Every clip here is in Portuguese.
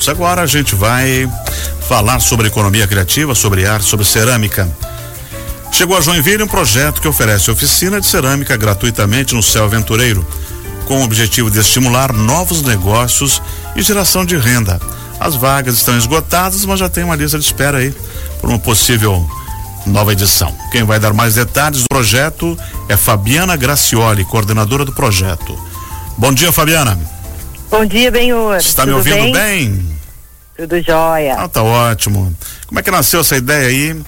minutos. Agora a gente vai falar sobre economia criativa, sobre arte, sobre cerâmica. Chegou a Joinville um projeto que oferece oficina de cerâmica gratuitamente no Céu Aventureiro, com o objetivo de estimular novos negócios e geração de renda. As vagas estão esgotadas, mas já tem uma lista de espera aí por uma possível nova edição. Quem vai dar mais detalhes do projeto é Fabiana Gracioli, coordenadora do projeto. Bom dia, Fabiana. Bom dia, Benhor. Está me ouvindo bem? Tudo jóia. Ah, tá ótimo. Como é que nasceu essa ideia aí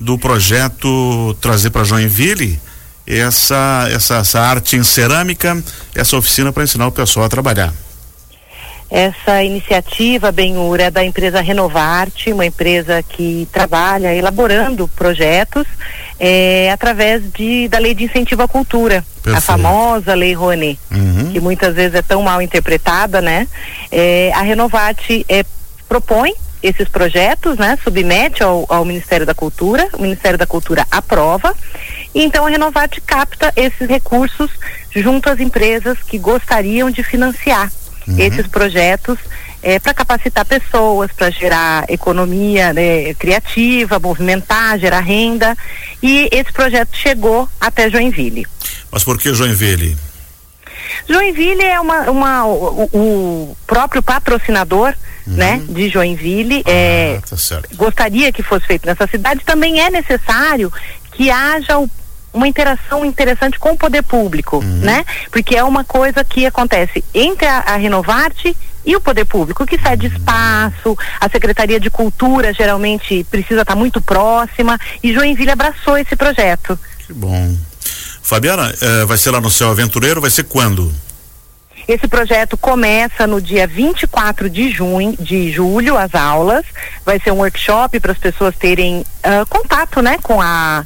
do projeto trazer para Joinville essa arte em cerâmica, essa oficina para ensinar o pessoal a trabalhar? Essa iniciativa, Benhur, é da empresa Renovarte, uma empresa que trabalha elaborando projetos através da Lei de Incentivo à Cultura. Perfeito. A famosa Lei Rouanet, que muitas vezes é tão mal interpretada, né? A Renovarte propõe esses projetos, né? Submete ao Ministério da Cultura, o Ministério da Cultura aprova, e então a Renovarte capta esses recursos junto às empresas que gostariam de financiar esses projetos para capacitar pessoas, para gerar economia, né, criativa, movimentar, gerar renda. E esse projeto chegou até Joinville. Mas por que Joinville? Joinville é o próprio patrocinador, né, de Joinville. Tá certo. Gostaria que fosse feito nessa cidade. Também é necessário que haja uma interação interessante com o poder público, né? Porque é uma coisa que acontece entre a Renovarte e o poder público, que cede espaço, a Secretaria de Cultura geralmente precisa estar muito próxima, e Joinville abraçou esse projeto. Que bom. Fabiana, vai ser lá no Céu Aventureiro, vai ser quando? Esse projeto começa no dia 24 de julho, as aulas. Vai ser um workshop para as pessoas terem contato, né, com a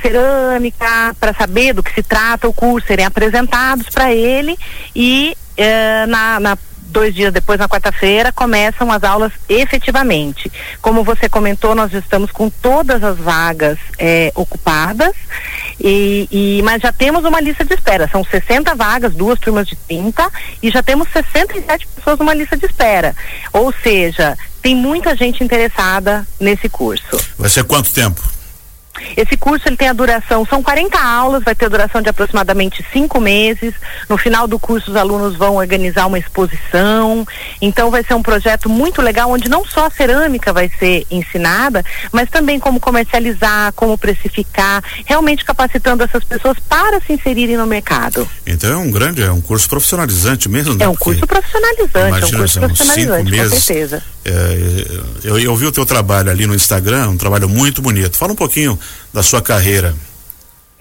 cerâmica, para saber do que se trata o curso, serem apresentados para ele, e 2 dias depois, na quarta-feira, começam as aulas efetivamente. Como você comentou, nós já estamos com todas as vagas ocupadas, mas já temos uma lista de espera. São 60 vagas, 2 turmas de 30, e já temos 67 pessoas numa lista de espera. Ou seja, tem muita gente interessada nesse curso. Vai ser quanto tempo? Esse curso ele tem a duração, são 40 aulas, vai ter a duração de aproximadamente 5 meses. No final do curso os alunos vão organizar uma exposição, então vai ser um projeto muito legal, onde não só a cerâmica vai ser ensinada, mas também como comercializar, como precificar, realmente capacitando essas pessoas para se inserirem no mercado. Então é um curso profissionalizante mesmo, né? É um curso profissionalizante. Imagina, é um curso profissionalizante, com certeza. Eu vi o teu trabalho ali no Instagram, um trabalho muito bonito. Fala um pouquinho da sua carreira,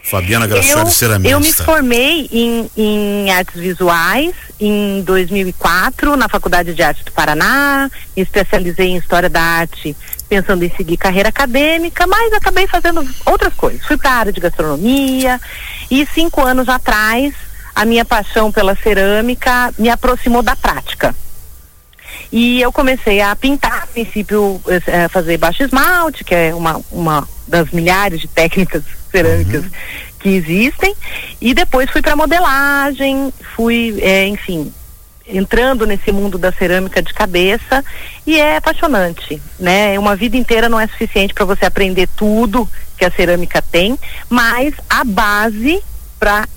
Fabiana Gracioli, ceramista. Eu me formei em artes visuais em 2004 na Faculdade de Arte do Paraná, me especializei em História da Arte, pensando em seguir carreira acadêmica, mas acabei fazendo outras coisas. Fui para a área de gastronomia e 5 anos atrás a minha paixão pela cerâmica me aproximou da prática. E eu comecei a pintar, a princípio fazer baixo esmalte, que é uma das milhares de técnicas cerâmicas que existem, e depois fui para modelagem, fui, entrando nesse mundo da cerâmica de cabeça, e é apaixonante, né? Uma vida inteira não é suficiente para você aprender tudo que a cerâmica tem, mas a base para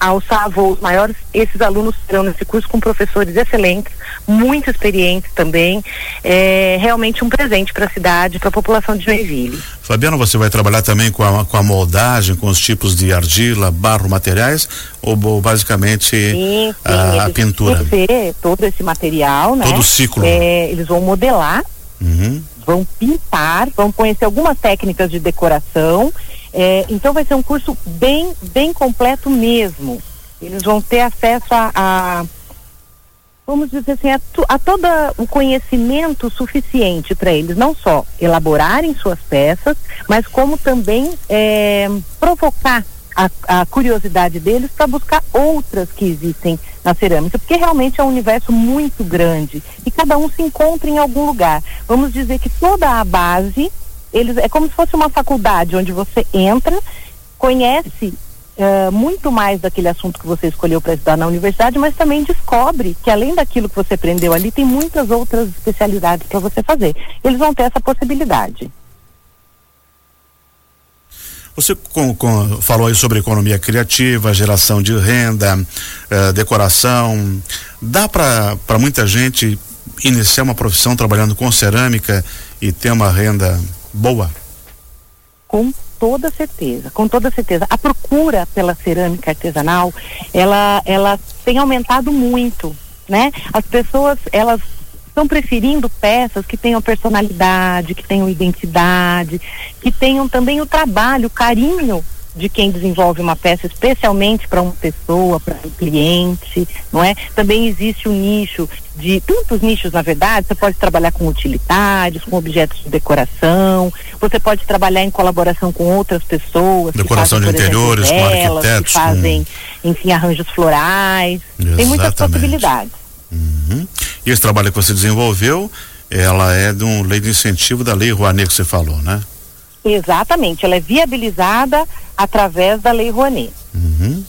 alçar voos maiores, esses alunos terão nesse curso, com professores excelentes, muito experientes também. É realmente um presente para a cidade, para a população de Joinville. Fabiana, você vai trabalhar também com a moldagem, com os tipos de argila, barro, materiais, ou basicamente a pintura? Todo esse material, né? Todo o ciclo. Eles vão modelar, vão pintar, vão conhecer algumas técnicas de decoração. Então vai ser um curso bem, bem completo mesmo. Eles vão ter acesso vamos dizer assim, a todo o conhecimento suficiente para eles não só elaborarem suas peças, mas como também provocar a curiosidade deles para buscar outras que existem na cerâmica, porque realmente é um universo muito grande e cada um se encontra em algum lugar. Vamos dizer que toda a base, é como se fosse uma faculdade onde você entra, conhece muito mais daquele assunto que você escolheu para estudar na universidade, mas também descobre que além daquilo que você aprendeu ali, tem muitas outras especialidades para você fazer. Eles vão ter essa possibilidade. Você falou aí sobre economia criativa, geração de renda, decoração. Dá para muita gente iniciar uma profissão trabalhando com cerâmica e ter uma renda boa? Com toda certeza, com toda certeza. A procura pela cerâmica artesanal, ela tem aumentado muito, né? As pessoas, elas estão preferindo peças que tenham personalidade, que tenham identidade, que tenham também o trabalho, o carinho de quem desenvolve uma peça, especialmente para uma pessoa, para um cliente, não é? Também existe um nicho de, tantos nichos na verdade, você pode trabalhar com utilitários, com objetos de decoração, você pode trabalhar em colaboração com outras pessoas. Decoração de interiores, com arquitetos. Que fazem, enfim, arranjos florais. Exatamente. Tem muitas possibilidades. Uhum. E esse trabalho que você desenvolveu, ela é de uma lei de incentivo da Lei Rouanet que você falou, né? Exatamente, ela é viabilizada através da Lei Rouanet. Uhum.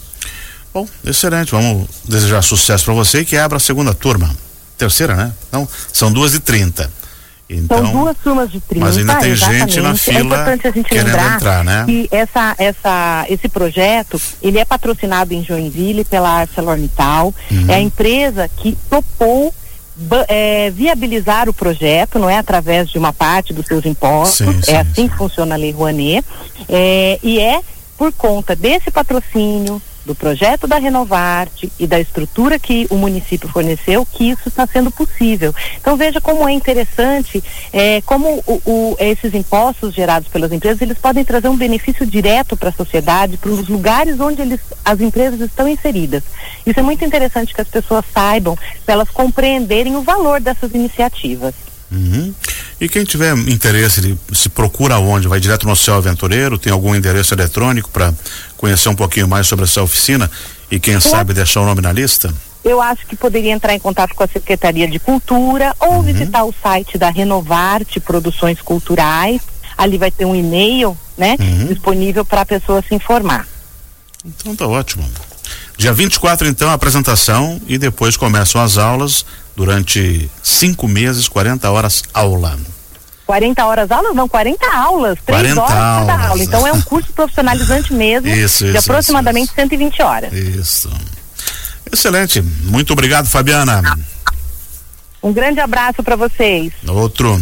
Bom, excelente, vamos desejar sucesso para você e que abra a segunda turma, terceira, né? Então, são 2:30. Então, são 2 turmas de 30. Mas ainda tem gente na fila querendo entrar, né? E esse projeto, ele é patrocinado em Joinville pela ArcelorMittal, é a empresa que topou viabilizar o projeto, não é, através de uma parte dos seus impostos. Sim, assim que funciona a Lei Rouanet, e é por conta desse patrocínio do projeto da Renovarte e da estrutura que o município forneceu que isso está sendo possível. Então veja como é interessante, como esses impostos gerados pelas empresas, eles podem trazer um benefício direto para a sociedade, para os lugares onde as empresas estão inseridas. Isso é muito interessante que as pessoas saibam, para elas compreenderem o valor dessas iniciativas. Uhum. E quem tiver interesse, se procura onde? Vai direto no Céu Aventureiro? Tem algum endereço eletrônico para conhecer um pouquinho mais sobre essa oficina e quem sabe deixar o nome na lista? Eu acho que poderia entrar em contato com a Secretaria de Cultura ou visitar o site da Renovarte Produções Culturais. Ali vai ter um e-mail, né, disponível para a pessoa se informar. Então tá ótimo. Dia 24, então, a apresentação e depois começam as aulas. Durante 5 meses, 40 horas aula. 40 horas aulas? Não, 40 aulas. 3 horas cada aula. Então é um curso profissionalizante mesmo, de aproximadamente 120 horas. Isso. Excelente. Muito obrigado, Fabiana. Um grande abraço para vocês. Outro.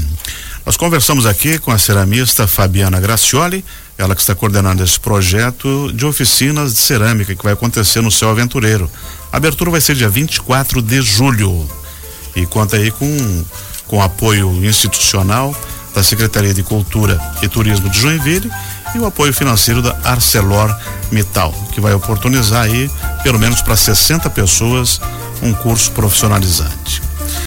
Nós conversamos aqui com a ceramista Fabiana Gracioli, ela que está coordenando esse projeto de oficinas de cerâmica que vai acontecer no Céu Aventureiro. A abertura vai ser dia 24 de julho. E conta aí com apoio institucional da Secretaria de Cultura e Turismo de Joinville e o apoio financeiro da ArcelorMittal, que vai oportunizar aí, pelo menos para 60 pessoas, um curso profissionalizante.